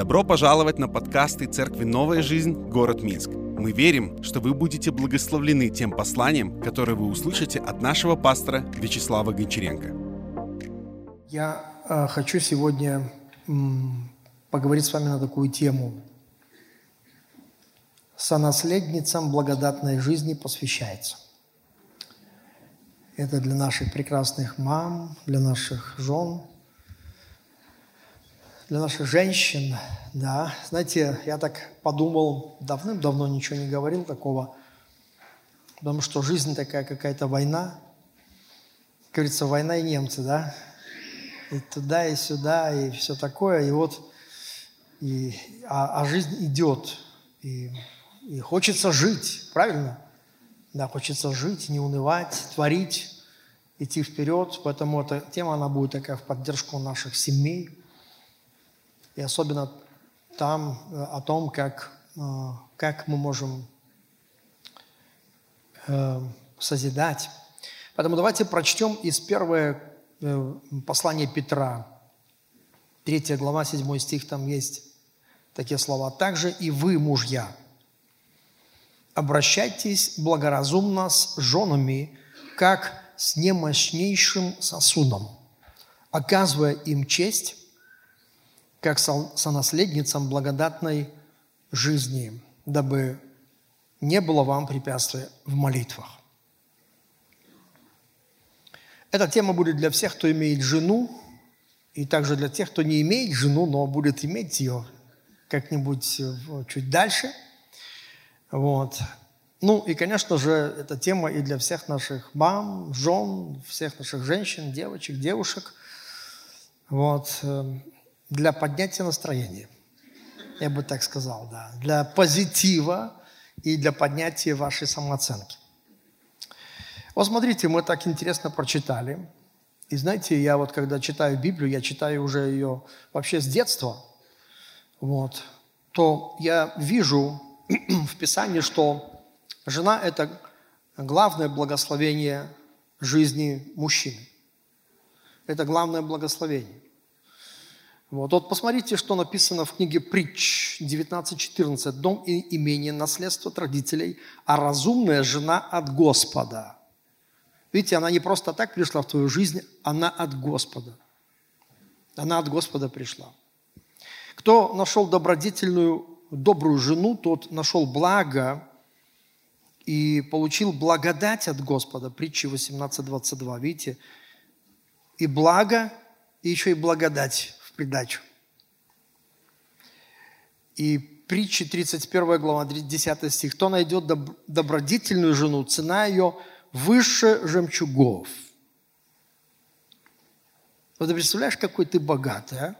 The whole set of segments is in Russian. Добро пожаловать на подкасты Церкви «Новая жизнь», город Минск. Мы верим, что вы будете благословлены тем посланием, которое вы услышите от нашего пастора Вячеслава Гончаренко. Я хочу сегодня поговорить с вами на такую тему. Сонаследницам благодатной жизни посвящается. Это для наших прекрасных мам, для наших жен, для наших женщин, да. Знаете, я так подумал, давным-давно ничего не говорил такого, потому что жизнь такая какая-то война. Как говорится, война и немцы, да. И туда, и сюда, и все такое. И вот, жизнь идет, и хочется жить, правильно? Да, хочется жить, не унывать, творить, идти вперед. Поэтому эта тема, она будет такая в поддержку наших семей. И особенно там о том, как мы можем созидать. Поэтому давайте прочтем из первого послания Петра. 3 глава, 7 стих, там есть такие слова. «Также и вы, мужья, обращайтесь благоразумно с женами, как с немощнейшим сосудом, оказывая им честь, как сонаследницам благодатной жизни, дабы не было вам препятствия в молитвах». Эта тема будет для всех, кто имеет жену, и также для тех, кто не имеет жену, но будет иметь ее как-нибудь чуть дальше. Вот. Ну и, конечно же, эта тема и для всех наших мам, жен, всех наших женщин, девочек, девушек. Вот. Для поднятия настроения, я бы так сказал, да. Для позитива и для поднятия вашей самооценки. Вот смотрите, мы так интересно прочитали. И знаете, я вот когда читаю Библию, я читаю уже ее вообще с детства, вот, то я вижу в Писании, что жена – это главное благословение жизни мужчины. Это главное благословение. Вот посмотрите, что написано в книге «Притч» 19:14. «Дом и имение, наследство от родителей, а разумная жена от Господа». Видите, она не просто так пришла в твою жизнь, она от Господа. Она от Господа пришла. Кто нашел добродетельную, добрую жену, тот нашел благо и получил благодать от Господа. Притчи 18:22, видите? И благо, и еще и благодать в придачу. И Притчи 31 глава, 10 стих. «Кто найдет добродетельную жену, цена ее выше жемчугов». Вот ты представляешь, какой ты богатый, а?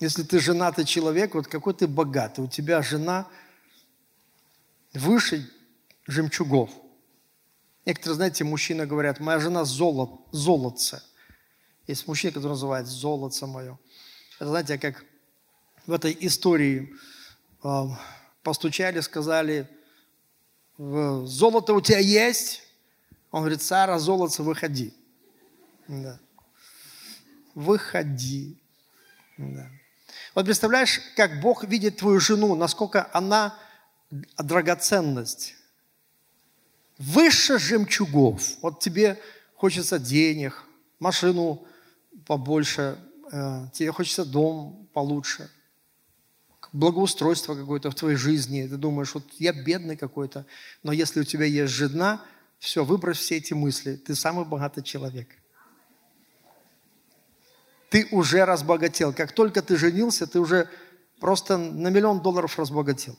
Если ты женатый человек, вот какой ты богатый. У тебя жена выше жемчугов. Некоторые, знаете, мужчины говорят, моя жена золотце. Есть мужчина, который называет золотце мое. Это, знаете, как в этой истории постучали, сказали, золото у тебя есть? Он говорит, Сара, золотце, выходи. Да. Выходи. Да. Вот представляешь, как Бог видит твою жену, насколько она драгоценность. Выше жемчугов. Вот тебе хочется денег, машину побольше, тебе хочется дом получше, благоустройство какое-то в твоей жизни. Ты думаешь, вот я бедный какой-то, но если у тебя есть жена, все, выбрось все эти мысли. Ты самый богатый человек. Ты уже разбогател. Как только ты женился, ты уже просто на $1 миллион разбогател.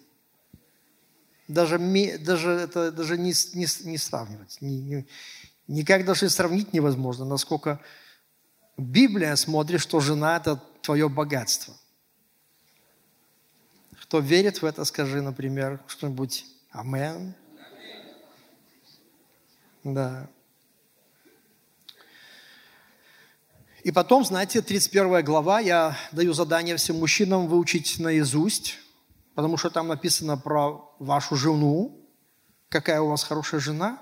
Даже не сравнивать. Никак даже сравнить невозможно, насколько Библия смотрит, что жена – это твое богатство. Кто верит в это, скажи, например, что-нибудь «Амен». Да. И потом, знаете, 31 глава, я даю задание всем мужчинам выучить наизусть, потому что там написано про вашу жену, какая у вас хорошая жена,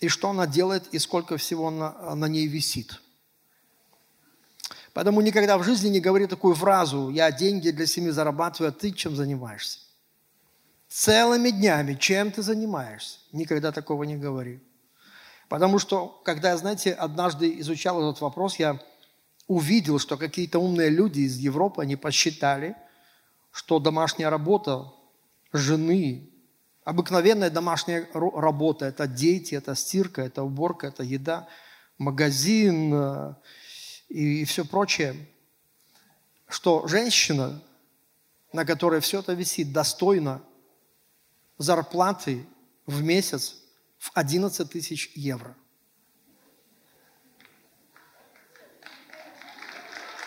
и что она делает, и сколько всего на ней висит. Поэтому никогда в жизни не говори такую фразу: «Я деньги для семьи зарабатываю, а ты чем занимаешься?» Целыми днями чем ты занимаешься? Никогда такого не говори. Потому что, когда, знаете, однажды изучал этот вопрос, я увидел, что какие-то умные люди из Европы, они посчитали, что домашняя работа жены, обыкновенная домашняя работа, это дети, это стирка, это уборка, это еда, магазин и все прочее, что женщина, на которой все это висит, достойна зарплаты в месяц в 11 тысяч евро.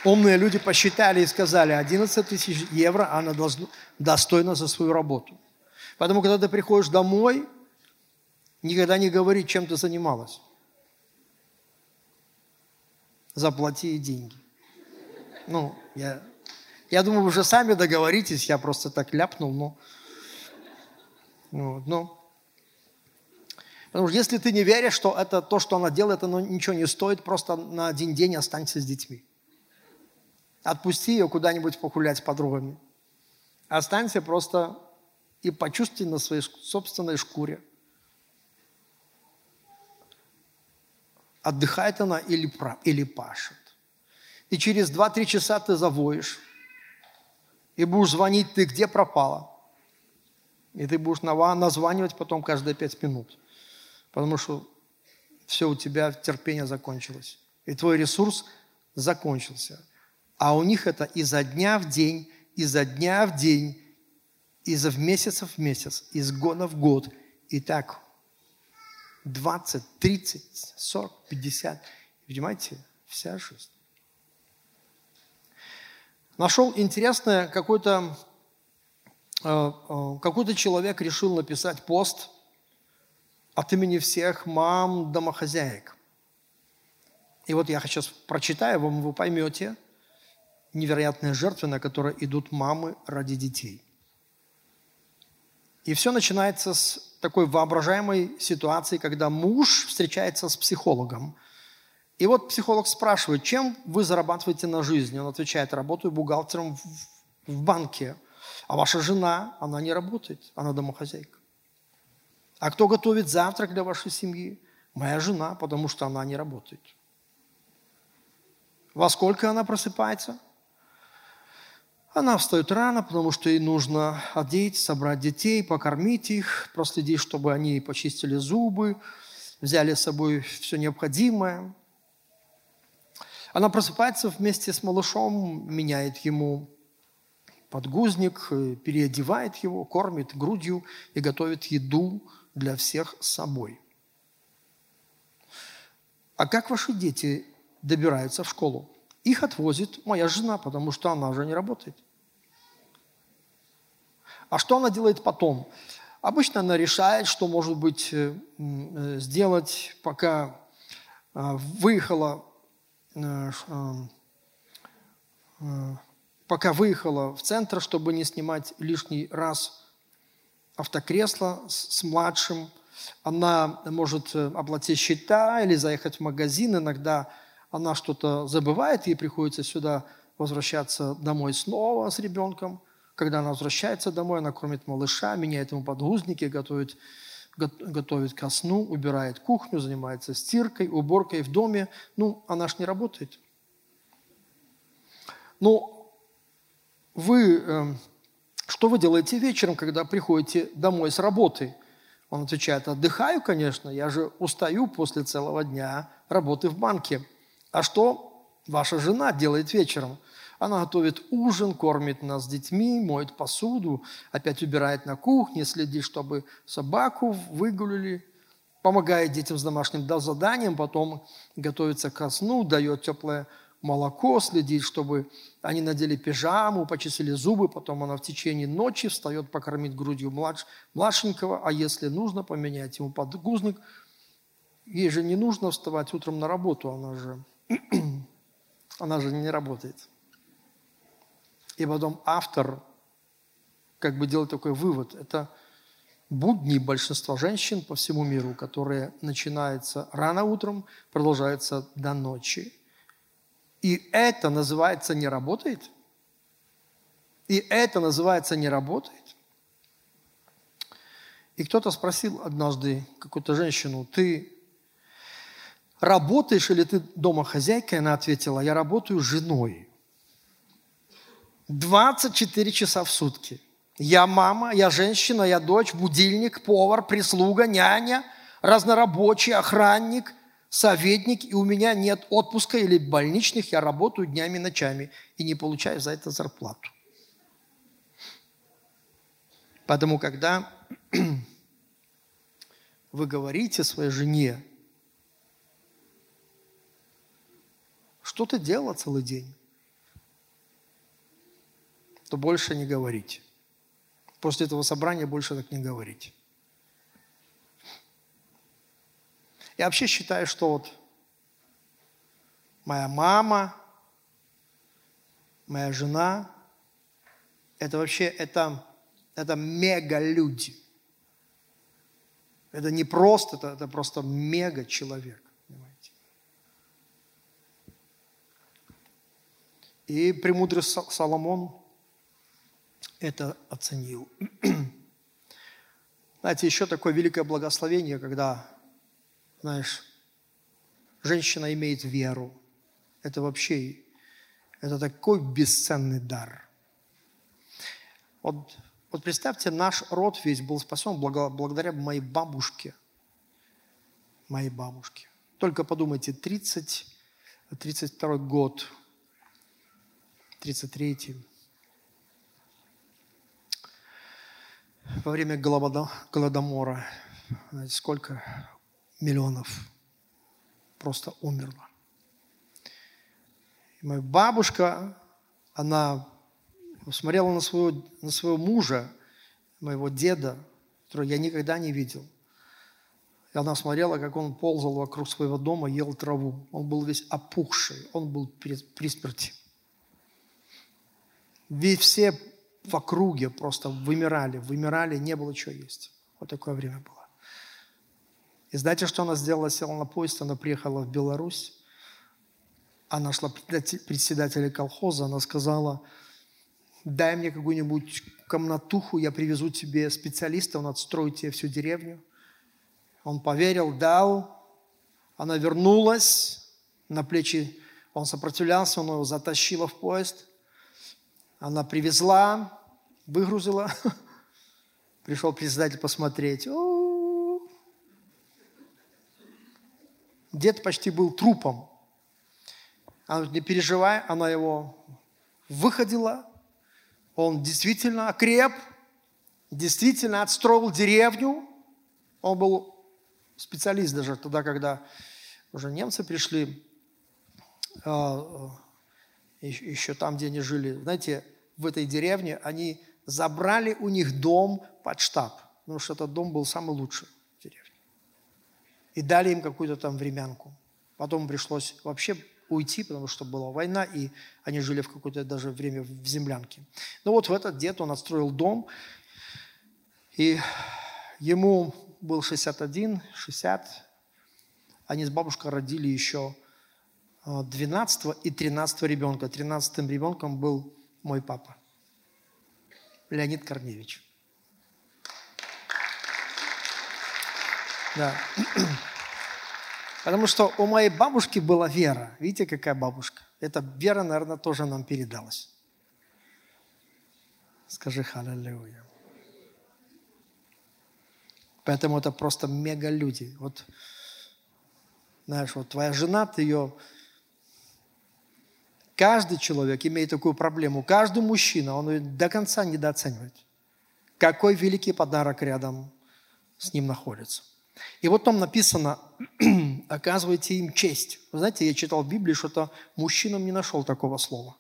Умные люди посчитали и сказали: 11 тысяч евро она достойна за свою работу. Поэтому, когда ты приходишь домой, никогда не говори, чем ты занималась. Заплати ей деньги. Ну, я думаю, вы уже сами договоритесь, я просто так ляпнул, но... Вот, но... Потому что если ты не веришь, что это то, что она делает, оно ничего не стоит, просто на один день останься с детьми. Отпусти ее куда-нибудь погулять с подругами. Останься просто и почувствуй на своей собственной шкуре. Отдыхает она или пашет. И через 2-3 часа ты завоешь, и будешь звонить: ты где пропала? И ты будешь названивать потом каждые 5 минут, потому что все, у тебя терпение закончилось, и твой ресурс закончился. А у них это изо дня в день, изо дня в день, из месяца в месяц, из года в год. И так 20, 30, 40, 50. Понимаете, вся жизнь. Нашел интересное, какой-то человек решил написать пост от имени всех мам домохозяек. И вот я сейчас прочитаю вам, вы поймете невероятные жертвы, на которые идут мамы ради детей. И все начинается с такой воображаемой ситуации, когда муж встречается с психологом. И вот психолог спрашивает: чем вы зарабатываете на жизнь? Он отвечает: работаю бухгалтером в банке. А ваша жена, она не работает, она домохозяйка. А кто готовит завтрак для вашей семьи? Моя жена, потому что она не работает. Во сколько она просыпается? Она встает рано, потому что ей нужно одеть, собрать детей, покормить их, проследить, чтобы они почистили зубы, взяли с собой все необходимое. Она просыпается вместе с малышом, меняет ему подгузник, переодевает его, кормит грудью и готовит еду для всех с собой. А как ваши дети добираются в школу? Их отвозит моя жена, потому что она уже не работает. А что она делает потом? Обычно она решает, что, может быть, сделать, пока выехала в центр, чтобы не снимать лишний раз автокресло с младшим. Она может оплатить счета или заехать в магазин. Иногда она что-то забывает, ей приходится сюда возвращаться домой снова с ребенком. Когда она возвращается домой, она кормит малыша, меняет ему подгузники, готовит ко сну, убирает кухню, занимается стиркой, уборкой в доме. Ну, она ж не работает. Ну, что вы делаете вечером, когда приходите домой с работы? Он отвечает: отдыхаю, конечно, я же устаю после целого дня работы в банке. А что ваша жена делает вечером? Она готовит ужин, кормит нас с детьми, моет посуду, опять убирает на кухне, следит, чтобы собаку выгулили, помогает детям с домашним заданием, потом готовится ко сну, дает теплое молоко, следит, чтобы они надели пижаму, почистили зубы, потом она в течение ночи встает покормить грудью младшенького, а если нужно, поменять ему подгузник. Ей же не нужно вставать утром на работу, она же не работает. И потом автор как бы делает такой вывод. Это будни большинства женщин по всему миру, которые начинаются рано утром, продолжаются до ночи. И это называется не работает? И это называется не работает? И кто-то спросил однажды какую-то женщину: ты работаешь или ты дома хозяйка? И она ответила: я работаю женой. 24 часа в сутки. Я мама, я женщина, я дочь, будильник, повар, прислуга, няня, разнорабочий, охранник, советник. И у меня нет отпуска или больничных. Я работаю днями и ночами и не получаю за это зарплату. Поэтому, когда вы говорите своей жене: что ты делала целый день, то больше не говорите. После этого собрания больше так не говорите. Я вообще считаю, что вот моя мама, моя жена, это вообще, это мега-люди. Это не просто, это просто мега-человек. Понимаете? И премудрый Соломон это оценил. Знаете, еще такое великое благословение, когда, знаешь, женщина имеет веру. Это вообще, это такой бесценный дар. Вот представьте, наш род весь был спасен благодаря моей бабушке. Моей бабушке. Только подумайте, 32-й год, 33-й. Во время Голодомора, знаете, сколько миллионов просто умерло. И моя бабушка, она смотрела на своего мужа, моего деда, которого я никогда не видел. И она смотрела, как он ползал вокруг своего дома, ел траву. Он был весь опухший, он был при смерти. Ведь все в округе просто вымирали, не было чего есть. Вот такое время было. И знаете, что она сделала? Села на поезд, она приехала в Беларусь. Она нашла председателя колхоза, она сказала: дай мне какую-нибудь комнатуху, я привезу тебе специалиста, он отстроит тебе всю деревню. Он поверил, дал. Она вернулась на плечи. Он сопротивлялся, он его затащила в поезд. Она привезла, выгрузила. Пришел председатель посмотреть. О-о-о. Дед почти был трупом. Она говорит: не переживай, она его выходила. Он действительно окреп, действительно отстроил деревню. Он был специалист даже тогда, когда уже немцы пришли, еще там, где они жили. Знаете, в этой деревне они забрали у них дом под штаб, потому что этот дом был самый лучший в деревне. И дали им какую-то там времянку. Потом пришлось вообще уйти, потому что была война, и они жили в какое-то даже время в землянке. Ну вот в этот дед он отстроил дом, и ему был 61, 60. Они с бабушкой родили еще 12 и 13 ребенка. 13-м ребенком был мой папа, Леонид Корневич. Да. Потому что у моей бабушки была вера. Видите, какая бабушка? Эта вера, наверное, тоже нам передалась. Скажи «Аллилуйя». Поэтому это просто мега люди. Вот, знаешь, вот твоя жена, ты ее... Каждый человек имеет такую проблему. Каждый мужчина, он ее до конца недооценивает. Какой великий подарок рядом с ним находится. И вот там написано: оказывайте им честь. Вы знаете, я читал в Библии, что-то мужчинам не нашел такого слова.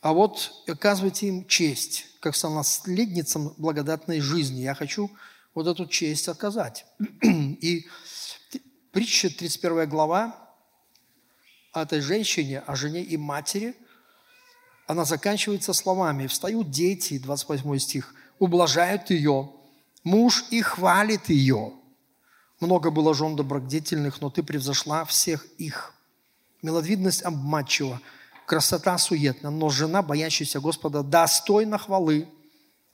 А вот оказывайте им честь, как сонаследницам благодатной жизни. Я хочу вот эту честь оказать. И притча 31 глава о этой женщине, о жене и матери, она заканчивается словами: «Встают дети», 28 стих, «ублажают ее, муж и хвалит ее. Много было жен добродетельных, но ты превзошла всех их. Миловидность обманчива, красота суетна, но жена, боящаяся Господа, достойна хвалы.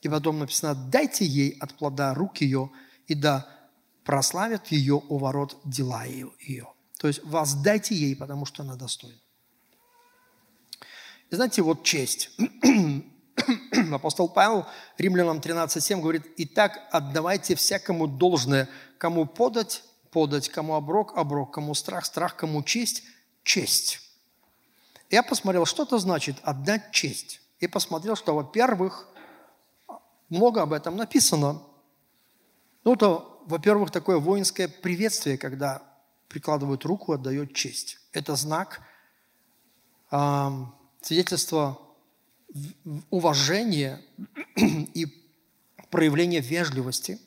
И потом написано: дайте ей от плода рук ее, и да прославят ее у ворот дела ее. То есть воздайте ей, потому что она достойна. И знаете, вот честь. Апостол Павел Римлянам 13:7 говорит: «Итак, отдавайте всякому должное, кому подать – подать, кому оброк – оброк, кому страх – страх, кому честь – честь». Я посмотрел, что это значит «отдать честь». И посмотрел, что, во-первых, много об этом написано. Ну, то, во-первых, такое воинское приветствие, когда прикладывают руку, отдает честь. Это знак свидетельства уважения и проявления вежливости.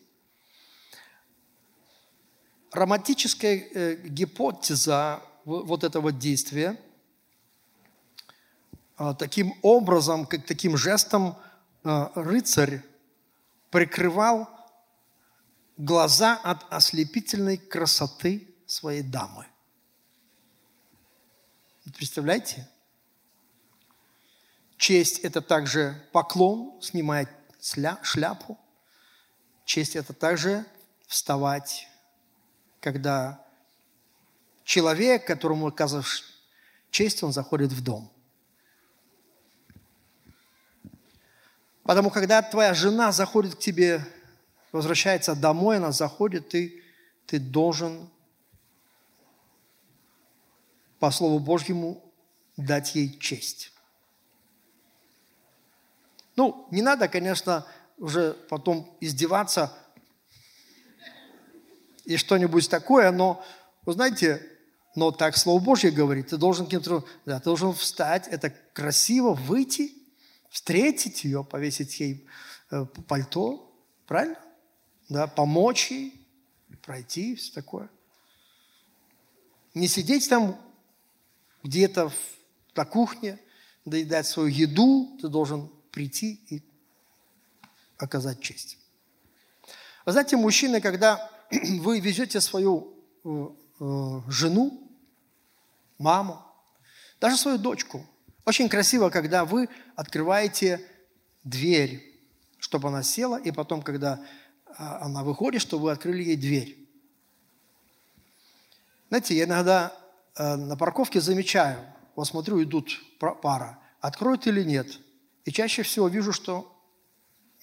Романтическая гипотеза вот этого действия таким образом, как таким жестом рыцарь прикрывал глаза от ослепительной красоты своей дамы. Представляете? Честь – это также поклон, снимать шляпу. Честь – это также вставать, когда человек, которому оказываешь честь, он заходит в дом. Потому когда твоя жена заходит к тебе, возвращается домой, она заходит, ты должен по Слову Божьему дать ей честь. Ну, не надо, конечно, уже потом издеваться и что-нибудь такое, но, вы знаете, но так Слово Божье говорит, ты должен кем-то, да, ты должен встать, это красиво, выйти, встретить ее, повесить ей пальто, правильно? Да, помочь ей, пройти, все такое. Не сидеть там где-то на кухне, доедать свою еду, ты должен прийти и оказать честь. Вы знаете, мужчины, когда вы везете свою жену, маму, даже свою дочку, очень красиво, когда вы открываете дверь, чтобы она села, и потом, когда она выходит, чтобы вы открыли ей дверь. Знаете, я иногда на парковке замечаю, вот смотрю, идут пара, откроют или нет. И чаще всего вижу, что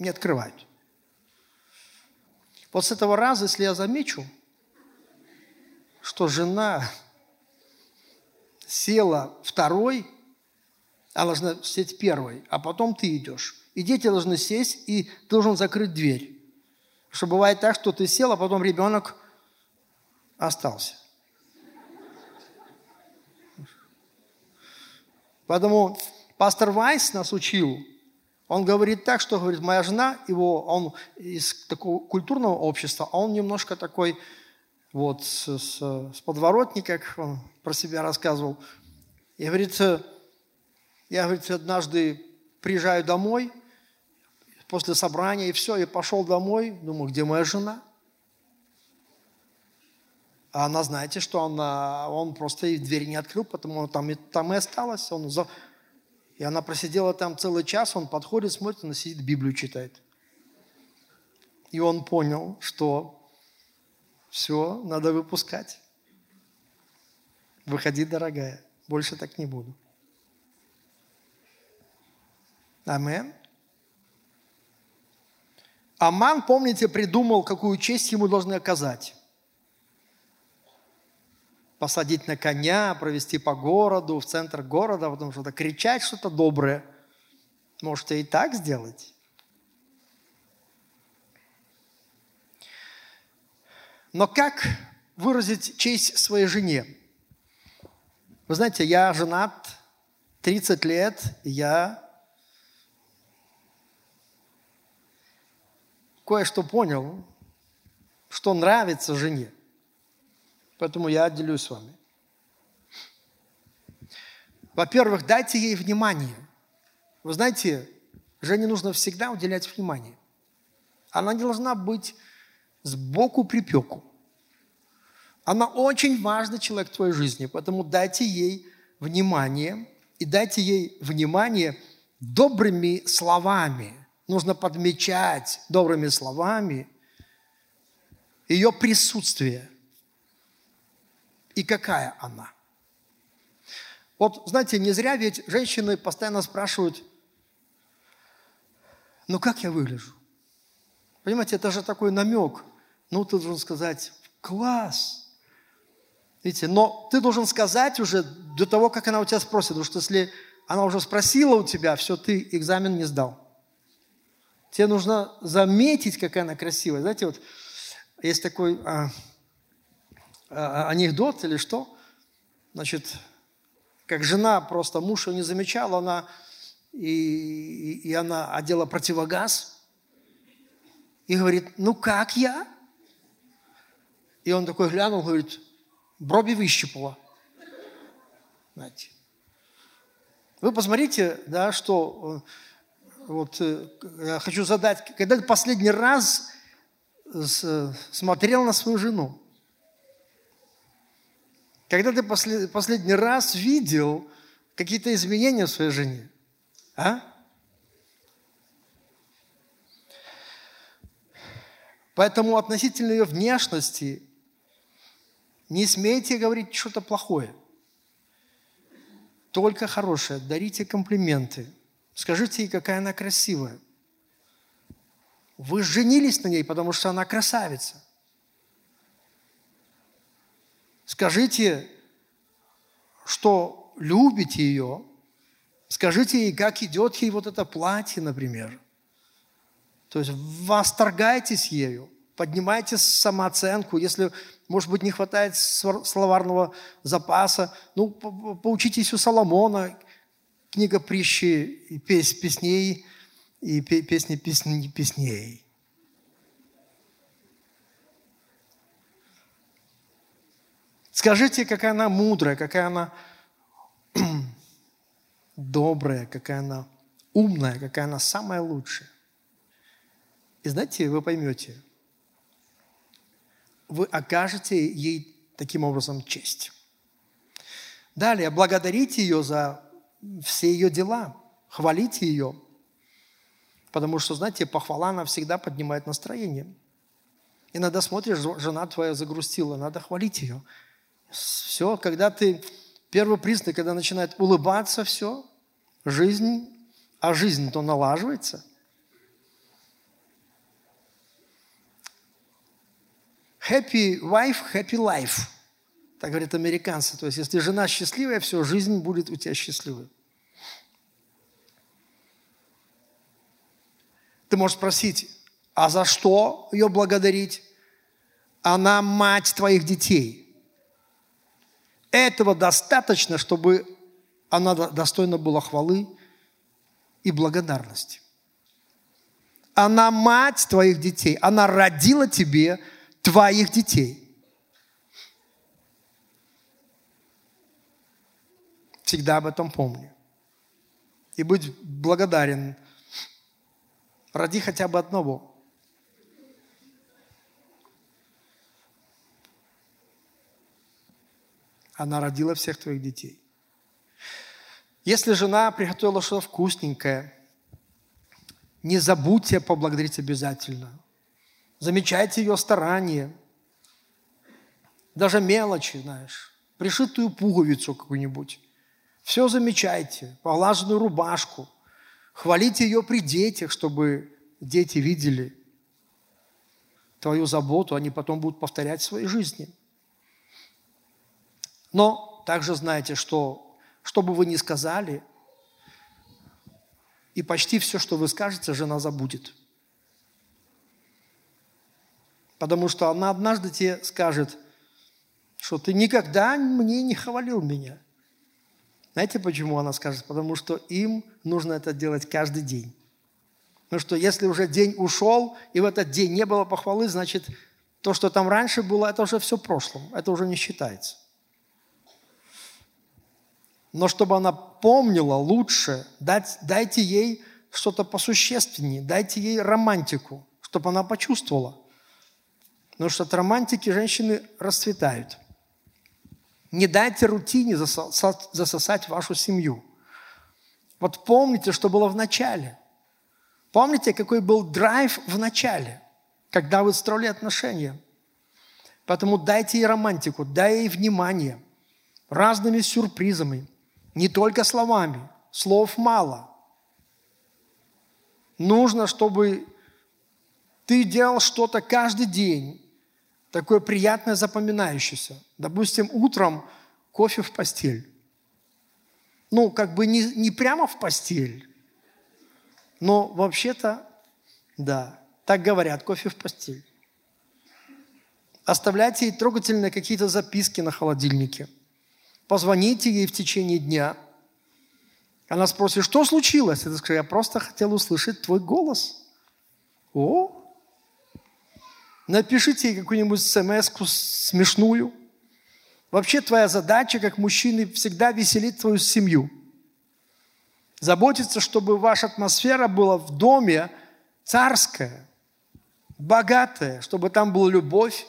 не открывают. Вот с этого раза, если я замечу, что жена села второй, она должна сесть первой, а потом ты идешь. И дети должны сесть, и ты должен закрыть дверь. Потому что бывает так, что ты сел, а потом ребенок остался. Поэтому пастор Вайс нас учил, он говорит так, что говорит, моя жена, он из такого культурного общества, а он немножко такой, вот, с подворотни, как он про себя рассказывал. И говорит, я однажды приезжаю домой после собрания, и все, и пошел домой, думаю, где моя жена? А она, знаете, что он просто дверь не открыл, потому она там и осталась, и она просидела там целый час, он подходит, смотрит, она сидит, Библию читает. И он понял, что все, надо выпускать. Выходи, дорогая, больше так не буду. Амин. Аман, помните, придумал, какую честь ему должны оказать. Посадить на коня, провести по городу, в центр города, потом что-то кричать, что-то доброе. Можете и так сделать. Но как выразить честь своей жене? Вы знаете, я женат 30 лет, и я кое-что понял, что нравится жене. Поэтому я делюсь с вами. Во-первых, дайте ей внимание. Вы знаете, жене нужно всегда уделять внимание. Она не должна быть сбоку припеку. Она очень важный человек в твоей жизни, поэтому дайте ей внимание, и дайте ей внимание добрыми словами. Нужно подмечать добрыми словами ее присутствие. И какая она? Вот, знаете, не зря ведь женщины постоянно спрашивают, ну как я выгляжу? Понимаете, это же такой намек. Ну, ты должен сказать, класс. Видите, но ты должен сказать уже до того, как она у тебя спросит. Потому что если она уже спросила у тебя, все, ты экзамен не сдал. Тебе нужно заметить, какая она красивая. Знаете, вот есть такой анекдот или что. Значит, как жена просто муж ее не замечал, она, и она одела противогаз и говорит, ну как я? И он такой глянул, говорит, брови выщипала. Знаете. Вы посмотрите, да, что вот, я хочу задать, когда ты последний раз смотрел на свою жену? Когда ты последний раз видел какие-то изменения в своей жене? А? Поэтому относительно ее внешности не смейте говорить что-то плохое, только хорошее. Дарите комплименты. Скажите ей, какая она красивая. Вы женились на ней, потому что она красавица. Скажите, что любите ее. Скажите ей, как идет ей вот это платье, например. То есть восторгайтесь ею. Поднимайте самооценку. Если, может быть, не хватает словарного запаса, ну, поучитесь у Соломона. Книга Притчи и песней, и песни песней. Скажите, какая она мудрая, какая она добрая, какая она умная, какая она самая лучшая. И знаете, вы поймете, вы окажете ей таким образом честь. Далее, благодарите ее за все ее дела, хвалите ее, потому что, знаете, похвала, она всегда поднимает настроение. Иногда смотришь, жена твоя загрустила, надо хвалить ее. Все, когда ты, первый признак, когда начинает улыбаться все, жизнь, а жизнь-то налаживается. Happy wife, happy life. Так говорят американцы. То есть, если жена счастливая, все, жизнь будет у тебя счастливой. Ты можешь спросить, а за что ее благодарить? Она мать твоих детей. Этого достаточно, чтобы она достойна была хвалы и благодарности. Она мать твоих детей. Она родила тебе твоих детей. Всегда об этом помни. И будь благодарен. Роди хотя бы одного. Она родила всех твоих детей. Если жена приготовила что-то вкусненькое, не забудьте поблагодарить обязательно. Замечайте ее старания. Даже мелочи, знаешь. Пришитую пуговицу какую-нибудь. Все замечайте. Поглаженную рубашку. Хвалите ее при детях, чтобы дети видели твою заботу. Они потом будут повторять в своей жизни. Но также знайте, что бы вы ни сказали, и почти все, что вы скажете, жена забудет. Потому что она однажды тебе скажет, что ты никогда мне не хвалил меня. Знаете, почему она скажет? Потому что им нужно это делать каждый день. Потому что если уже день ушел, и в этот день не было похвалы, значит, то, что там раньше было, это уже все в прошлом. Это уже не считается. Но чтобы она помнила лучше, дайте ей что-то посущественнее, дайте ей романтику, чтобы она почувствовала. Потому что от романтики женщины расцветают. Не дайте рутине засосать вашу семью. Вот помните, что было в начале. Помните, какой был драйв в начале, когда вы строили отношения. Поэтому дайте ей романтику, дайте ей внимание разными сюрпризами, не только словами. Слов мало. Нужно, чтобы ты делал что-то каждый день, такое приятное, запоминающееся. Допустим, утром кофе в постель. Ну, как бы не прямо в постель, но вообще-то, да, так говорят, кофе в постель. Оставляйте ей трогательные какие-то записки на холодильнике. Позвоните ей в течение дня. Она спросит, что случилось? Я скажу, я просто хотел услышать твой голос. О! Напишите ей какую-нибудь смс-ку смешную. Вообще твоя задача, как мужчины, всегда веселить твою семью. Заботиться, чтобы ваша атмосфера была в доме царская, богатая, чтобы там была любовь,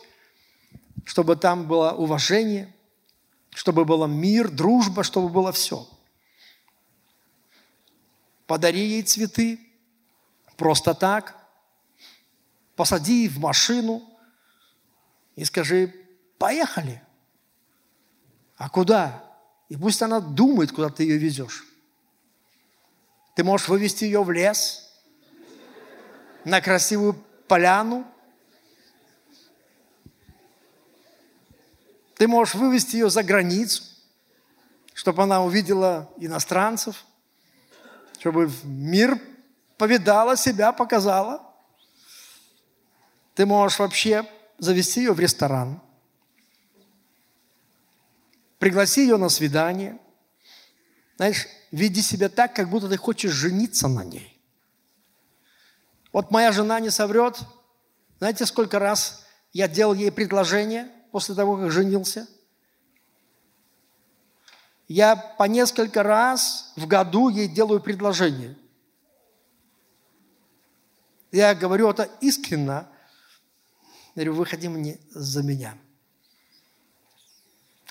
чтобы там было уважение, чтобы был мир, дружба, чтобы было все. Подари ей цветы просто так. Посади в машину и скажи, поехали. А куда? И пусть она думает, куда ты ее везешь. Ты можешь вывести ее в лес, на красивую поляну. Ты можешь вывести ее за границу, чтобы она увидела иностранцев, чтобы мир повидала себя, показала. Ты можешь вообще завести ее в ресторан, пригласи ее на свидание. Знаешь, веди себя так, как будто ты хочешь жениться на ней. Вот моя жена не соврет. Знаете, сколько раз я делал ей предложение после того, как женился? Я по несколько раз в году ей делаю предложение. Я говорю это искренне. Я говорю, выходи мне за меня.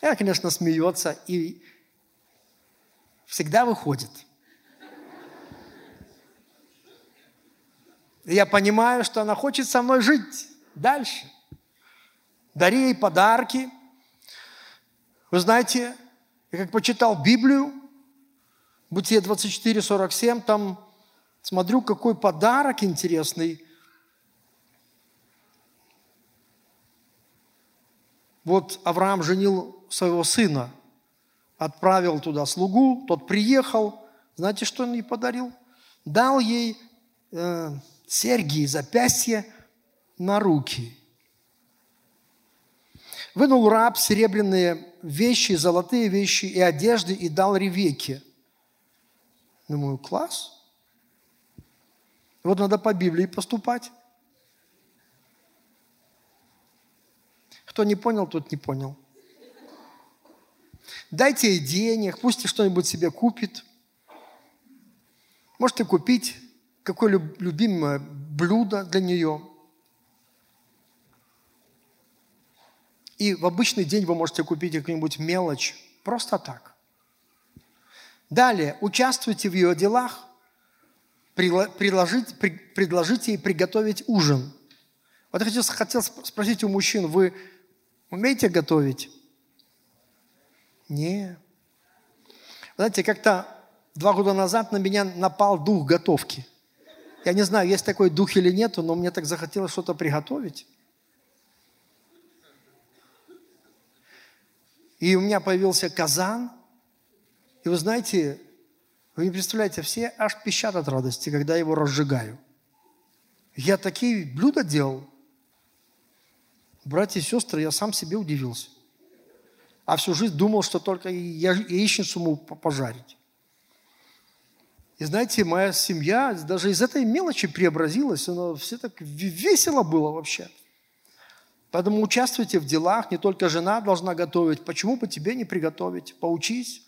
Она, конечно, смеется и всегда выходит. Я понимаю, что она хочет со мной жить дальше. Дари ей подарки. Вы знаете, я как почитал Библию, Бытие 24:47, там смотрю, какой подарок интересный. Вот Авраам женил своего сына, отправил туда слугу, тот приехал. Знаете, что он ей подарил? Дал ей серьги, запястья на руки. Вынул раб серебряные вещи, золотые вещи и одежды и дал Ревеке. Думаю, класс. Вот надо по Библии поступать. Кто не понял, тот не понял. Дайте ей денег, пусть что-нибудь себе купит. Можете купить какое любимое блюдо для нее. И в обычный день вы можете купить какую-нибудь мелочь. Просто так. Далее, участвуйте в ее делах. Предложите ей приготовить ужин. Вот я хотел спросить у мужчин, вы умеете готовить? Не. Знаете, как-то 2 года назад на меня напал дух готовки. Я не знаю, есть такой дух или нет, но мне так захотелось что-то приготовить. И у меня появился казан. И вы знаете, вы не представляете, все аж пищат от радости, когда я его разжигаю. Я такие блюда делал. Братья и сестры, я сам себе удивился. А всю жизнь думал, что только яичницу могу пожарить. И знаете, моя семья даже из этой мелочи преобразилась. Она все так весело было вообще. Поэтому участвуйте в делах. Не только жена должна готовить. Почему бы тебе не приготовить? Поучись.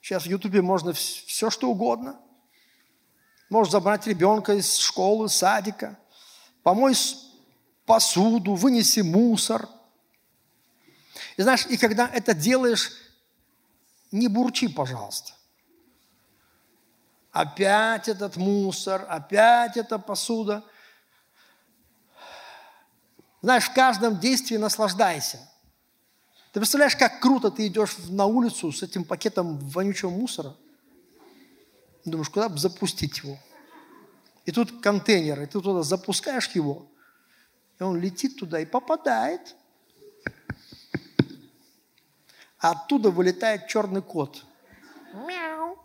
Сейчас в Ютубе можно все, что угодно. Можешь забрать ребенка из школы, садика. Помой посуду, вынеси мусор. И знаешь, и когда это делаешь, не бурчи, пожалуйста. Опять этот мусор, опять эта посуда. Знаешь, в каждом действии наслаждайся. Ты представляешь, как круто ты идешь на улицу с этим пакетом вонючего мусора? Думаешь, куда бы запустить его? И тут контейнер, и ты туда запускаешь его, и он летит туда и попадает. А оттуда вылетает черный кот. Мяу.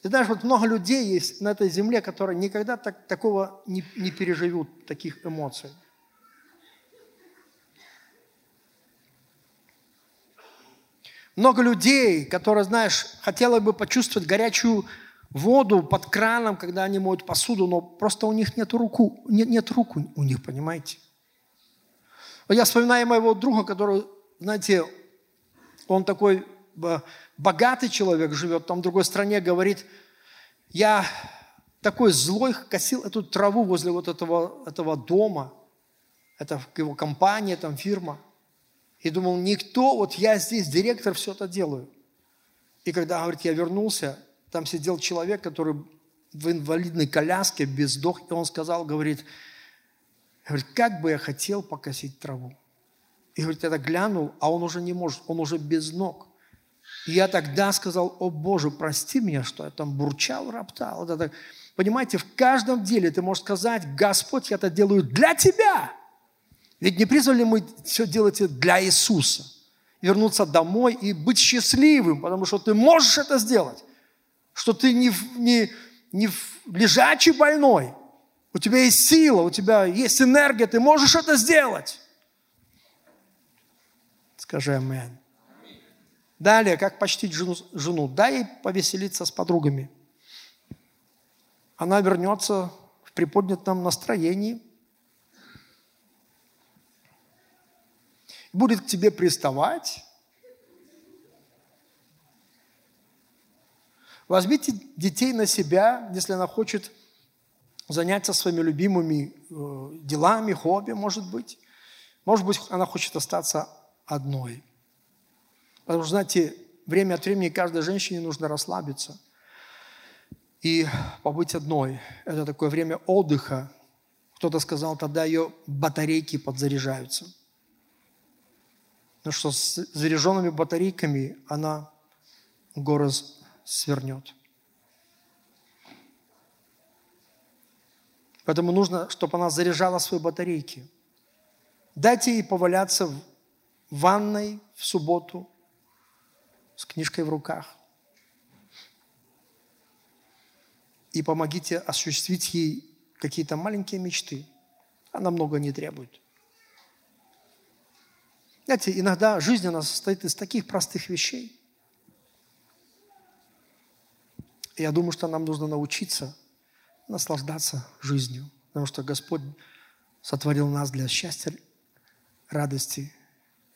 Ты знаешь, вот много людей есть на этой земле, которые никогда такого не переживут, таких эмоций. Много людей, которые, знаешь, хотели бы почувствовать горячую воду под краном, когда они моют посуду, но просто у них нет рук у них, понимаете? Вот я вспоминаю моего друга, который, знаете, он такой богатый человек, живет там в другой стране, говорит, я такой злой косил эту траву возле вот этого дома, это его компания, там фирма. И думал, никто, вот я здесь, директор, все это делаю. И когда, говорит, я вернулся, там сидел человек, который в инвалидной коляске, бездох, и он сказал, говорит, как бы я хотел покосить траву. И, говорит, я так глянул, а он уже не может, он уже без ног. И я тогда сказал, о Боже, прости меня, что я там бурчал, роптал. Это так. Понимаете, в каждом деле ты можешь сказать, Господь, я это делаю для Тебя. Ведь не призвали мы все делать для Иисуса. Вернуться домой и быть счастливым, потому что ты можешь это сделать. Что ты не лежачий больной. У тебя есть сила, у тебя есть энергия, ты можешь это сделать. Скажи аминь. Далее, как почтить жену? Дай ей повеселиться с подругами. Она вернется в приподнятом настроении. Будет к тебе приставать. Возьмите детей на себя, если она хочет заняться своими любимыми делами, хобби, может быть. Может быть, она хочет остаться одной. Потому что, знаете, время от времени каждой женщине нужно расслабиться и побыть одной. Это такое время отдыха. Кто-то сказал, тогда ее батарейки подзаряжаются. Потому что с заряженными батарейками она горы свернет. Поэтому нужно, чтобы она заряжала свои батарейки. Дайте ей поваляться в ванной в субботу с книжкой в руках. И помогите осуществить ей какие-то маленькие мечты. Она много не требует. Знаете, иногда жизнь, она состоит из таких простых вещей. Я думаю, что нам нужно научиться наслаждаться жизнью, потому что Господь сотворил нас для счастья, радости,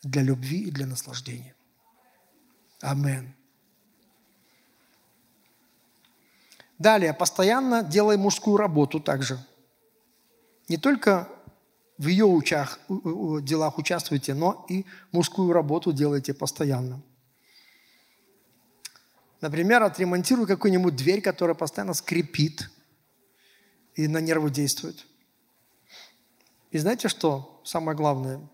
для любви и для наслаждения. Аминь. Далее, постоянно делай мужскую работу также. Не только в ее делах участвуйте, но и мужскую работу делайте постоянно. Например, отремонтируй какую-нибудь дверь, которая постоянно скрипит и на нервы действует. И знаете, что самое главное?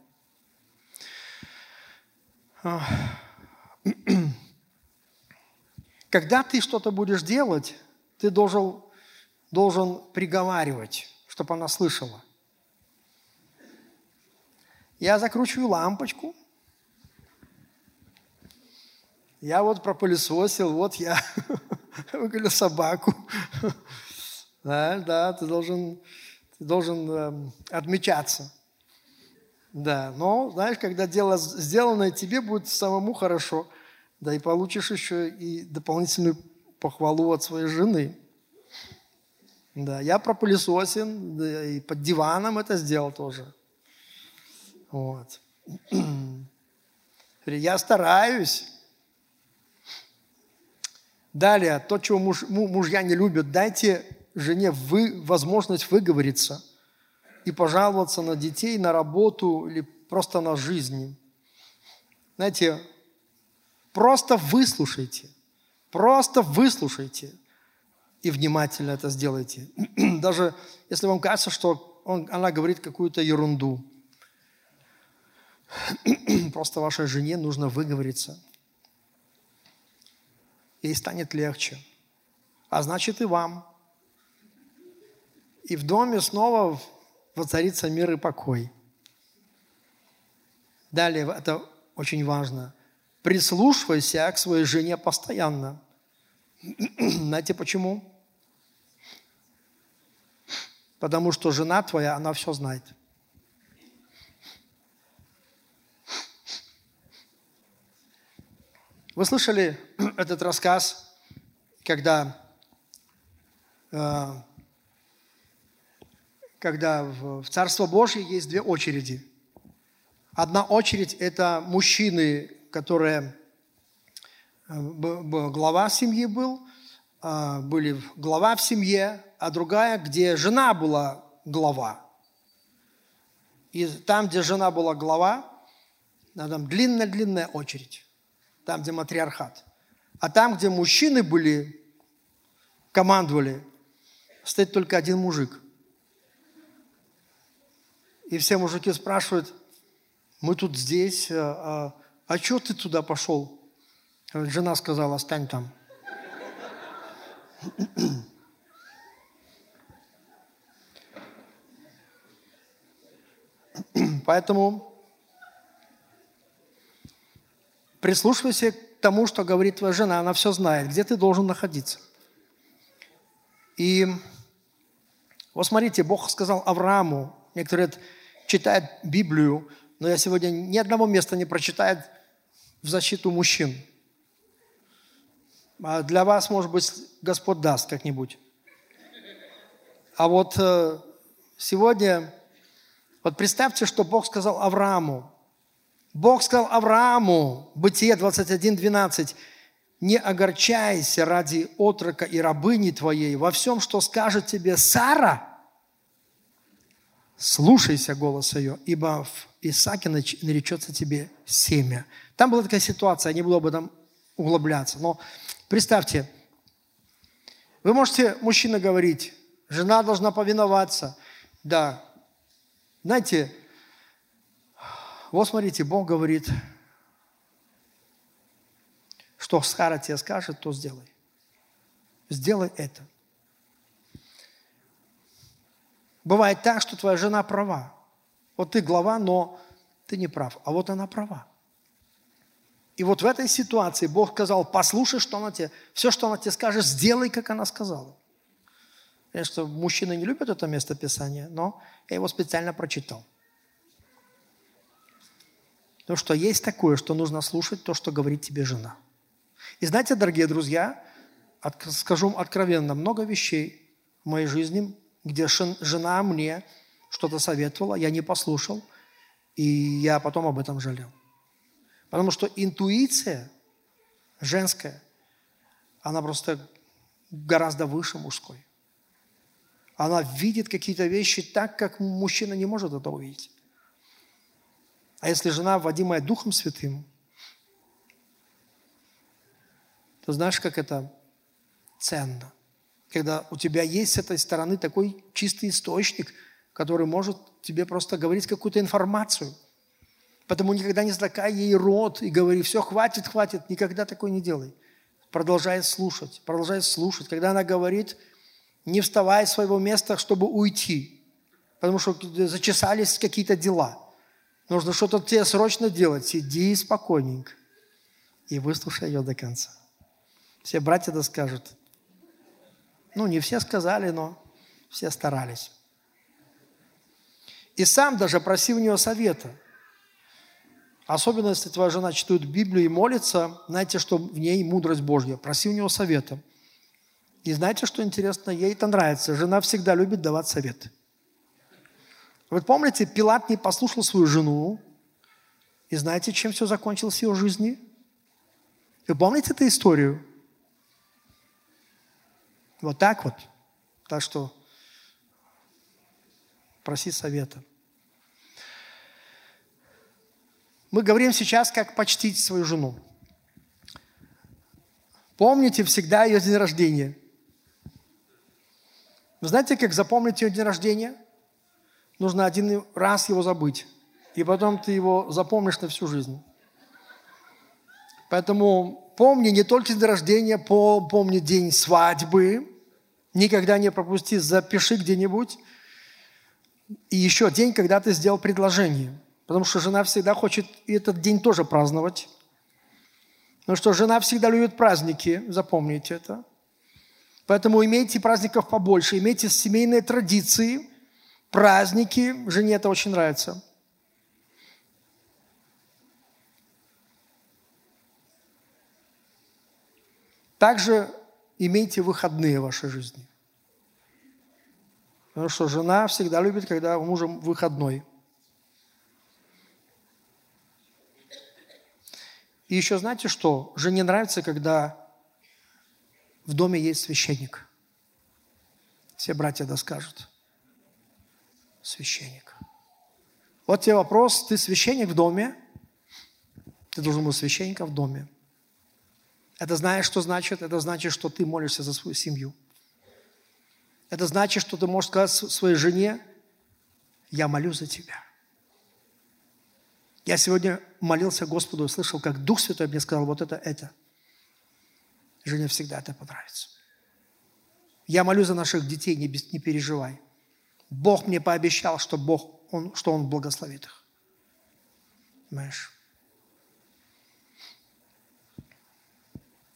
Когда ты что-то будешь делать, ты должен приговаривать, чтобы она слышала. Я закручиваю лампочку. Я вот пропылесосил, вот я выгулял собаку. Да, ты должен отмечаться. Да, но, знаешь, когда дело сделано, тебе будет самому хорошо. Да, и получишь еще и дополнительную похвалу от своей жены. Да, я пропылесосил, да, и под диваном это сделал тоже. Вот. Я стараюсь. Далее, то, чего мужья не любят, дайте жене возможность выговориться. и пожаловаться на детей, на работу или просто на жизнь. Знаете, просто выслушайте и внимательно это сделайте. Даже если вам кажется, что она говорит какую-то ерунду, просто вашей жене нужно выговориться. Ей станет легче. А значит и вам. И в доме снова воцарится мир и покой. Далее, это очень важно. Прислушивайся к своей жене постоянно. Знаете почему? Потому что жена твоя, она все знает. Вы слышали этот рассказ, когда в Царство Божье есть две очереди. Одна очередь – это мужчины, которые глава семьи были глава в семье, а другая, где жена была глава. И там, где жена была глава, там длинная-длинная очередь. Там, где матриархат. А там, где мужчины были, командовали, стоит только один мужик. И все мужики спрашивают: мы тут здесь, а что ты туда пошел? Жена сказала: стань там. Поэтому прислушивайся к тому, что говорит твоя жена. Она все знает, где ты должен находиться. И вот смотрите, Бог сказал Аврааму. Некоторые читают Библию, но я сегодня ни одного места не прочитаю в защиту мужчин. А для вас, может быть, Господь даст как-нибудь. А вот сегодня, вот представьте, что Бог сказал Аврааму. Бог сказал Аврааму, Бытие 21:12, «Не огорчайся ради отрока и рабыни твоей. Во всем, что скажет тебе Сара, слушайся голоса ее, ибо в Исааке наречется тебе семя». Там была такая ситуация, я не буду об этом углубляться. Но представьте, вы можете, мужчина, говорить: жена должна повиноваться. Да, знаете, вот смотрите, Бог говорит, что Сара тебе скажет, то сделай. Сделай это. Бывает так, что твоя жена права. Вот ты глава, но ты не прав. А вот она права. И вот в этой ситуации Бог сказал: послушай, что она тебе, все, что она тебе скажет, сделай, как она сказала. Конечно, мужчины не любят это место Писания, но я его специально прочитал. Потому что есть такое, что нужно слушать то, что говорит тебе жена. И знаете, дорогие друзья, скажу вам откровенно, много вещей в моей жизни, где жена мне что-то советовала, я не послушал, и я потом об этом жалел. Потому что интуиция женская, она просто гораздо выше мужской. Она видит какие-то вещи так, как мужчина не может этого увидеть. А если жена, водимая Духом Святым, то знаешь, как это ценно. Когда у тебя есть с этой стороны такой чистый источник, который может тебе просто говорить какую-то информацию. Потому никогда не затыкай ей рот и говори: все, хватит, хватит, никогда такое не делай. Продолжай слушать, продолжай слушать. Когда она говорит, не вставай с своего места, чтобы уйти, потому что зачесались какие-то дела. Нужно что-то тебе срочно делать, сиди спокойненько и выслушай ее до конца. Все братья да скажут. Ну, не все сказали, но все старались. И сам даже проси у нее совета. Особенно, если твоя жена читает Библию и молится, знаете, что в ней мудрость Божья. Проси у нее совета. И знаете, что интересно? Ей это нравится. Жена всегда любит давать совет. Вы помните, Пилат не послушал свою жену. И знаете, чем все закончилось в ее жизни? Вы помните эту историю? Вот так вот. Так что проси совета. Мы говорим сейчас, как почтить свою жену. Помните всегда ее день рождения. Вы знаете, как запомнить ее день рождения? Нужно один раз его забыть. И потом ты его запомнишь на всю жизнь. Поэтому помни не только день рождения, помни день свадьбы. Никогда не пропусти, запиши где-нибудь. И еще день, когда ты сделал предложение. Потому что жена всегда хочет и этот день тоже праздновать. Потому что жена всегда любит праздники, запомните это. Поэтому имейте праздников побольше, имейте семейные традиции, праздники. Жене это очень нравится. Также имейте выходные в вашей жизни. Потому что жена всегда любит, когда у мужа выходной. И еще знаете что? Жене нравится, когда в доме есть священник. Все братья да скажут. Священник. Вот тебе вопрос. Ты священник в доме? Ты должен быть священником в доме. Это знаешь, что значит? Это значит, что ты молишься за свою семью. Это значит, что ты можешь сказать своей жене: я молюсь за тебя. Я сегодня молился Господу и слышал, как Дух Святой мне сказал вот это. Жене всегда это понравится. Я молюсь за наших детей, не переживай. Бог мне пообещал, что Он благословит их. Понимаешь?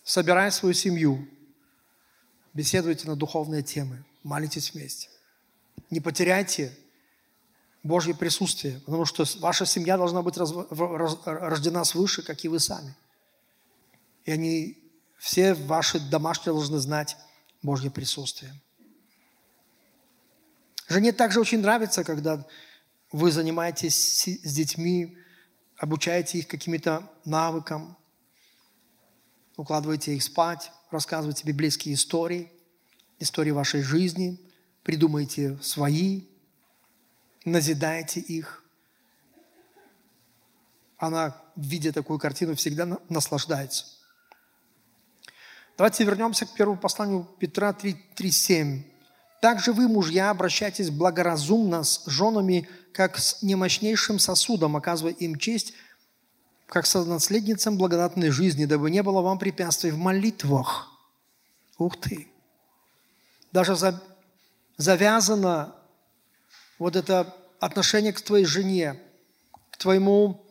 Собирай свою семью. Беседуйте на духовные темы. Молитесь вместе. Не потеряйте Божье присутствие, потому что ваша семья должна быть рождена свыше, как и вы сами. И все ваши домашние должны знать Божье присутствие. Жене также очень нравится, когда вы занимаетесь с детьми, обучаете их каким-то навыкам, укладываете их спать, рассказываете библейские истории вашей жизни, придумаете свои, назидайте их. Она, видя такую картину, всегда наслаждается. Давайте вернемся к первому посланию Петра 3:7. «Также вы, мужья, обращайтесь благоразумно с женами, как с немощнейшим сосудом, оказывая им честь, как со наследницам благодатной жизни, дабы не было вам препятствий в молитвах». Ух ты! Даже завязано вот это отношение к твоей жене, к твоему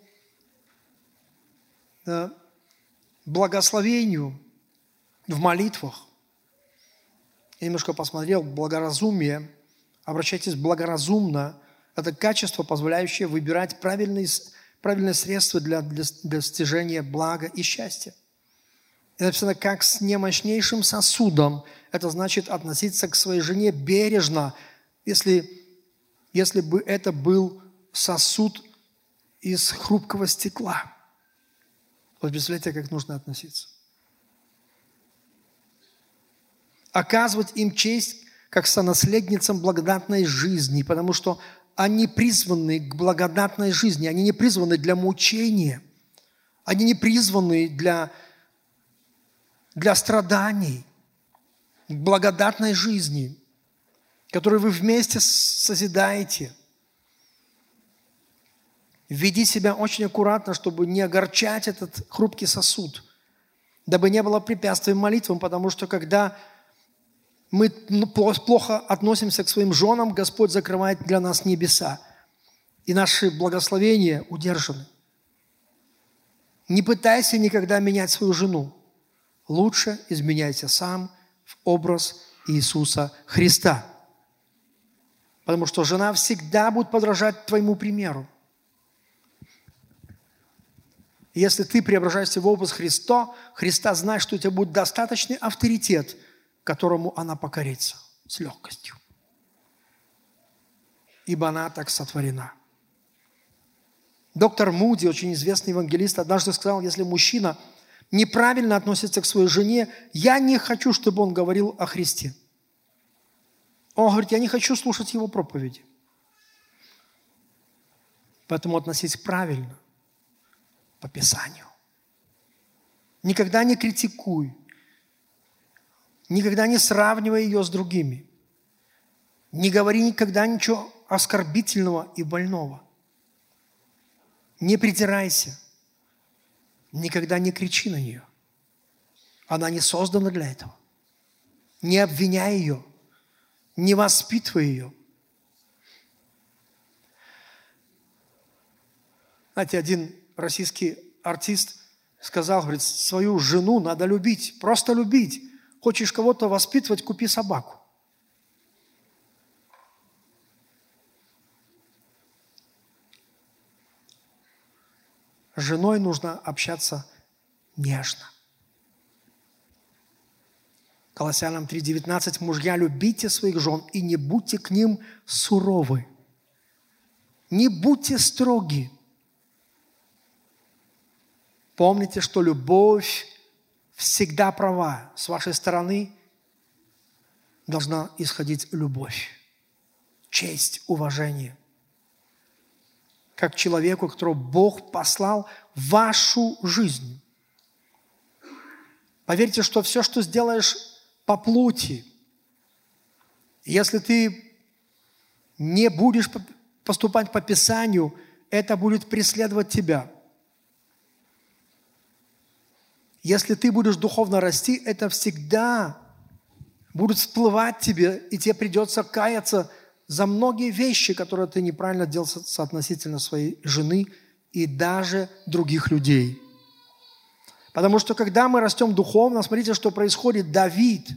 благословению в молитвах. Я немножко посмотрел, благоразумие, обращайтесь благоразумно. Это качество, позволяющее выбирать правильные средства для достижения блага и счастья. Это написано, как с немощнейшим сосудом. Это значит относиться к своей жене бережно. Если бы это был сосуд из хрупкого стекла. Вот представляете, как нужно относиться. Оказывать им честь, как сонаследницам благодатной жизни, потому что они призваны к благодатной жизни, они не призваны для мучения, они не призваны для страданий, к благодатной жизни, которые вы вместе созидаете. Веди себя очень аккуратно, чтобы не огорчать этот хрупкий сосуд, дабы не было препятствий молитвам, потому что когда мы плохо относимся к своим женам, Господь закрывает для нас небеса, и наши благословения удержаны. Не пытайся никогда менять свою жену. Лучше изменяйся сам в образ Иисуса Христа. Потому что жена всегда будет подражать твоему примеру. Если ты преображаешься в образ Христа, знай, что у тебя будет достаточный авторитет, которому она покорится с легкостью. Ибо она так сотворена. Доктор Муди, очень известный евангелист, однажды сказал: если мужчина неправильно относится к своей жене, я не хочу, чтобы он говорил о Христе. Он говорит, я не хочу слушать его проповеди. Поэтому относись правильно по Писанию. Никогда не критикуй. Никогда не сравнивай ее с другими. Не говори никогда ничего оскорбительного и больного. Не придирайся. Никогда не кричи на нее. Она не создана для этого. Не обвиняй ее. Не воспитывай ее. Знаете, один российский артист сказал, говорит, свою жену надо любить, просто любить. Хочешь кого-то воспитывать, купи собаку. С женой нужно общаться нежно. Колоссянам 3:19. Мужья, любите своих жен и не будьте к ним суровы. Не будьте строги. Помните, что любовь всегда права. С вашей стороны должна исходить любовь, честь, уважение. Как человеку, которого Бог послал в вашу жизнь. Поверьте, что все, что сделаешь по плоти, если ты не будешь поступать по Писанию, это будет преследовать тебя. Если ты будешь духовно расти, это всегда будет всплывать тебе, и тебе придется каяться за многие вещи, которые ты неправильно делал соотносительно своей жены и даже других людей. Потому что, когда мы растем духовно, смотрите, что происходит. Давид,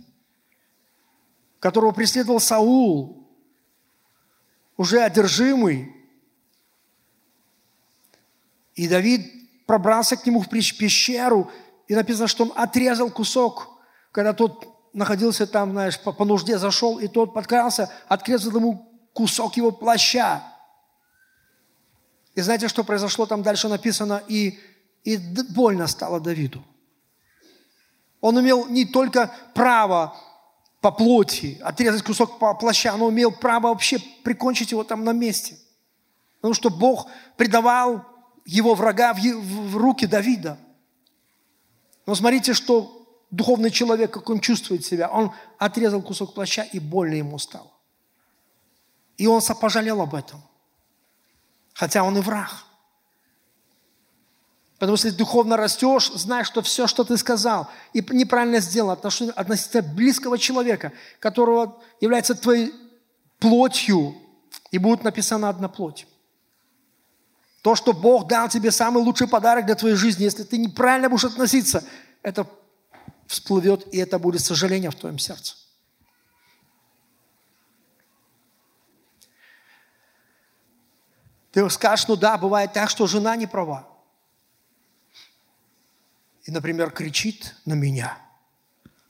которого преследовал Саул, уже одержимый, и Давид пробрался к нему в пещеру, и написано, что он отрезал кусок, когда тот находился там, знаешь, по нужде зашел, и тот подкрался, отрезал ему кусок его плаща. И знаете, что произошло? Там дальше написано, и больно стало Давиду. Он имел не только право по плоти отрезать кусок плаща, но имел право вообще прикончить его там на месте. Потому что Бог предавал его врага в руки Давида. Но смотрите, что духовный человек, как он чувствует себя, он отрезал кусок плаща, и больно ему стало. И он пожалел об этом. Хотя он и враг. Потому что если духовно растешь, знаешь, что все, что ты сказал, и неправильно сделал относительно близкого человека, которого является твоей плотью, и будет написано одна плоть. То, что Бог дал тебе самый лучший подарок для твоей жизни, если ты неправильно будешь относиться, это всплывет, и это будет сожаление в твоем сердце. Ты скажешь, ну да, бывает так, что жена не права. И, например, кричит на меня.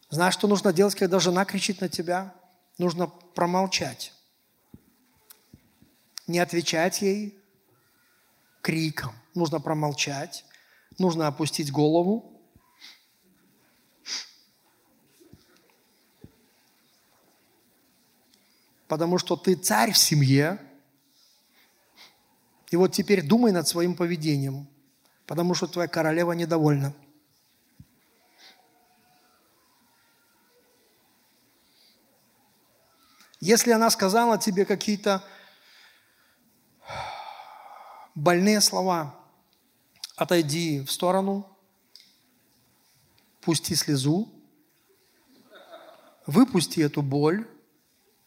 Знаешь, что нужно делать, когда жена кричит на тебя? Нужно промолчать. Не отвечать ей криком. Нужно промолчать, нужно опустить голову. Потому что ты царь в семье. И вот теперь думай над своим поведением, потому что твоя королева недовольна. Если она сказала тебе какие-то больные слова, отойди в сторону, пусти слезу, выпусти эту боль,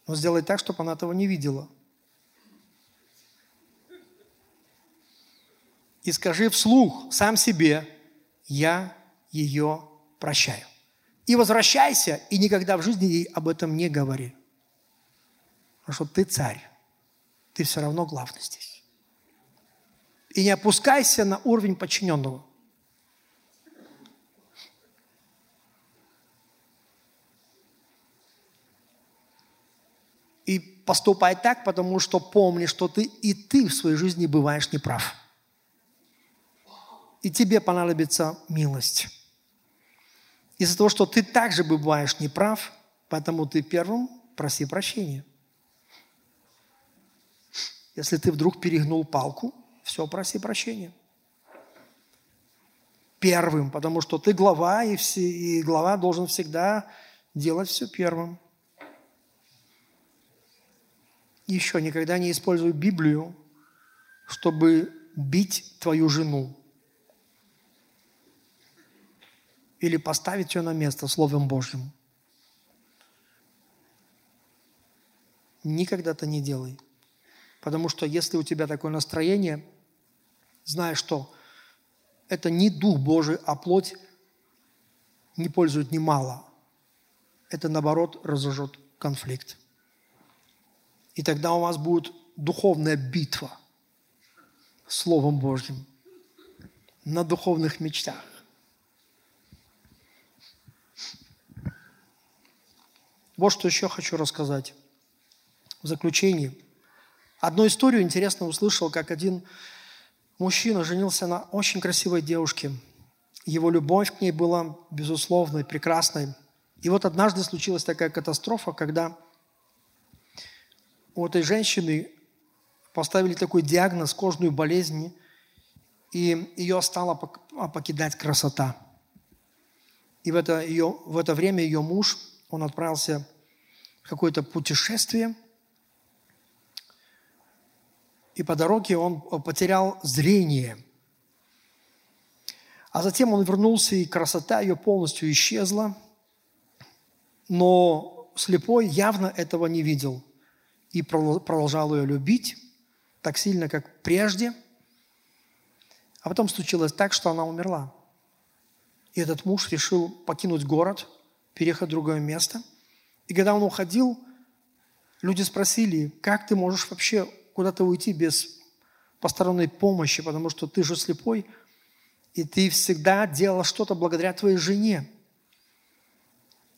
но сделай так, чтобы она этого не видела. И скажи вслух сам себе: я ее прощаю. И возвращайся, и никогда в жизни ей об этом не говори. Потому что ты царь, ты все равно главный здесь. И не опускайся на уровень подчиненного. И поступай так, потому что помни, что ты в своей жизни бываешь неправ. И тебе понадобится милость. Из-за того, что ты также бываешь неправ, поэтому ты первым проси прощения. Если ты вдруг перегнул палку, все, проси прощения. Первым, потому что ты глава, и глава должен всегда делать все первым. Еще никогда не используй Библию, чтобы бить твою жену или поставить ее на место Словом Божьим. Никогда это не делай. Потому что если у тебя такое настроение, знай, что это не Дух Божий, а плоть не пользует немало. Это, наоборот, разожжет конфликт. И тогда у вас будет духовная битва Словом Божьим на духовных мечтах. Вот что еще хочу рассказать в заключении. Одну историю интересно услышал, как один мужчина женился на очень красивой девушке. Его любовь к ней была безусловной, прекрасной. И вот однажды случилась такая катастрофа, когда у этой женщины поставили такой диагноз, кожную болезнь, и ее стала покидать красота. И в это время ее муж, он отправился в какое-то путешествие, и по дороге он потерял зрение. А затем он вернулся, и красота ее полностью исчезла, но слепой явно этого не видел и продолжал ее любить так сильно, как прежде. А потом случилось так, что она умерла. И этот муж решил покинуть город, переехать в другое место. И когда он уходил, люди спросили: как ты можешь вообще куда-то уйти без посторонней помощи, потому что ты же слепой, и ты всегда делал что-то благодаря твоей жене.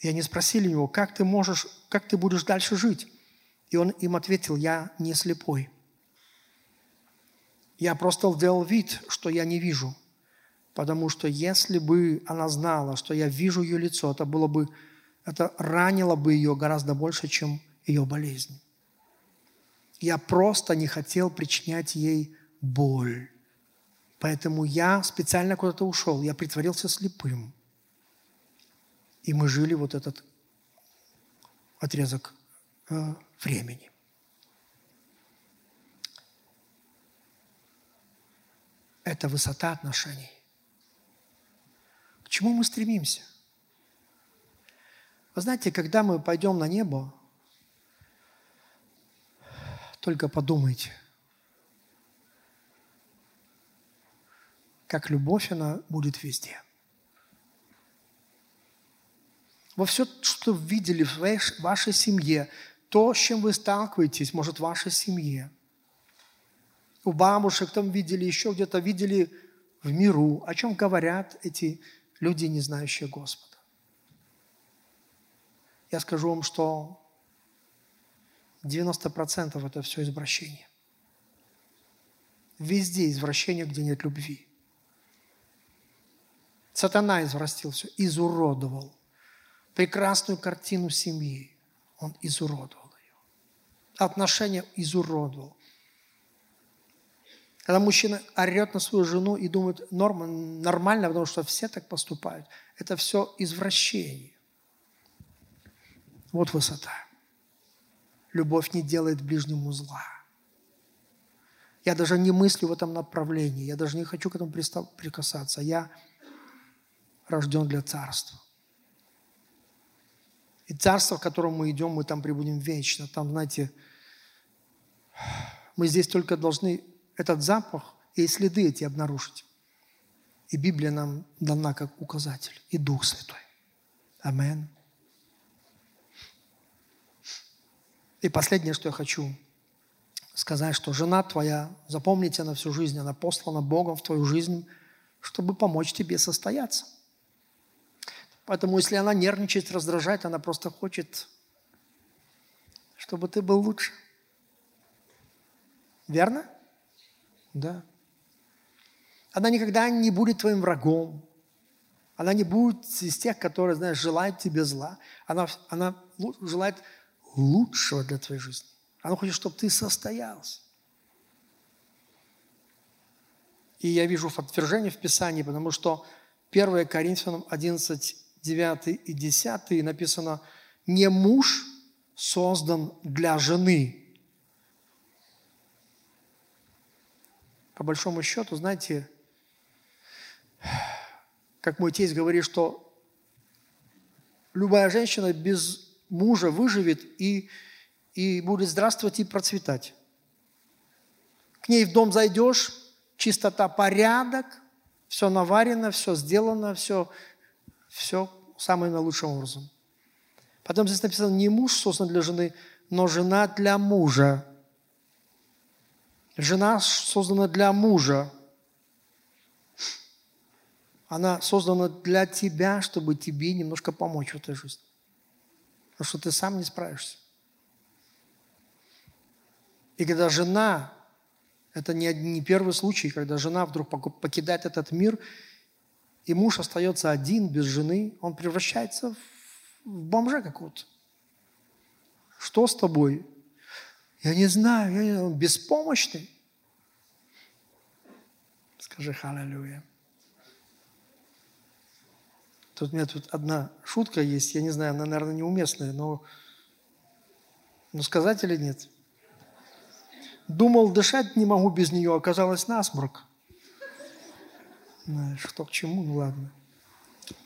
И они спросили его: как ты будешь дальше жить? И он им ответил: я не слепой. Я просто делал вид, что я не вижу. Потому что если бы она знала, что я вижу ее лицо, это ранило бы ее гораздо больше, чем ее болезнь. Я просто не хотел причинять ей боль. Поэтому я специально куда-то ушел. Я притворился слепым. И мы жили вот этот отрезок времени. Это высота отношений. К чему мы стремимся? Вы знаете, когда мы пойдем на небо, только подумайте, как любовь, она будет везде. Во все, что видели в вашей семье, то, с чем вы сталкиваетесь, может, в вашей семье. У бабушек там видели, еще где-то видели в миру, о чем говорят эти люди, не знающие Господа. Я скажу вам, что 90% это все извращение. Везде извращение, где нет любви. Сатана изврастил все, изуродовал. Прекрасную картину семьи он изуродовал ее. Отношения изуродовал. Когда мужчина орет на свою жену и думает: нормально, потому что все так поступают. Это все извращение. Вот высота. Любовь не делает ближнему зла. Я даже не мыслю в этом направлении. Я даже не хочу к этому прикасаться. Я рожден для царства. И царство, в котором мы идем, мы там пребудем вечно. Там, знаете, мы здесь только должны этот запах и следы эти обнаружить. И Библия нам дана как указатель. И Дух Святой. Аминь. И последнее, что я хочу сказать, что жена твоя, запомните, она всю жизнь, она послана Богом в твою жизнь, чтобы помочь тебе состояться. Поэтому, если она нервничает, раздражает, она просто хочет, чтобы ты был лучше. Верно? Да. Она никогда не будет твоим врагом. Она не будет из тех, которые, знаешь, желают тебе зла. Она желает лучшего для твоей жизни. Она хочет, чтобы ты состоялся. И я вижу подтверждение в Писании, потому что 1 Коринфянам 11, 9 и 10 написано: «Не муж создан для жены». По большому счету, знаете, как мой тесть говорит, что любая женщина без мужа выживет и будет здравствовать и процветать. К ней в дом зайдешь, чистота, порядок, все наварено, все сделано, все самым наилучшим образом. Потом здесь написано: не муж создан для жены, но жена для мужа. Жена создана для мужа. Она создана для тебя, чтобы тебе немножко помочь в этой жизни. Потому что ты сам не справишься. И когда жена, это не первый случай, когда жена вдруг покидает этот мир, и муж остается один, без жены, он превращается в бомжа какого-то. Что с тобой? Я не знаю, он беспомощный. Скажи «Аллилуйя». Тут у меня одна шутка есть, я не знаю, она, наверное, неуместная, но сказать или нет? Думал, дышать не могу без нее, оказалось насморк. Что к чему, ну ладно.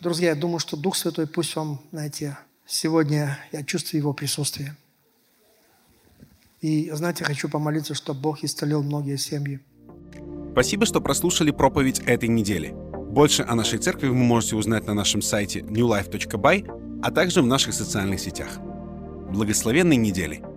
Друзья, я думаю, что Дух Святой пусть вам, знаете, сегодня я чувствую Его присутствие. И, знаете, хочу помолиться, чтобы Бог исцелил многие семьи. Спасибо, что прослушали проповедь этой недели. Больше о нашей церкви вы можете узнать на нашем сайте newlife.by, а также в наших социальных сетях. Благословенной недели!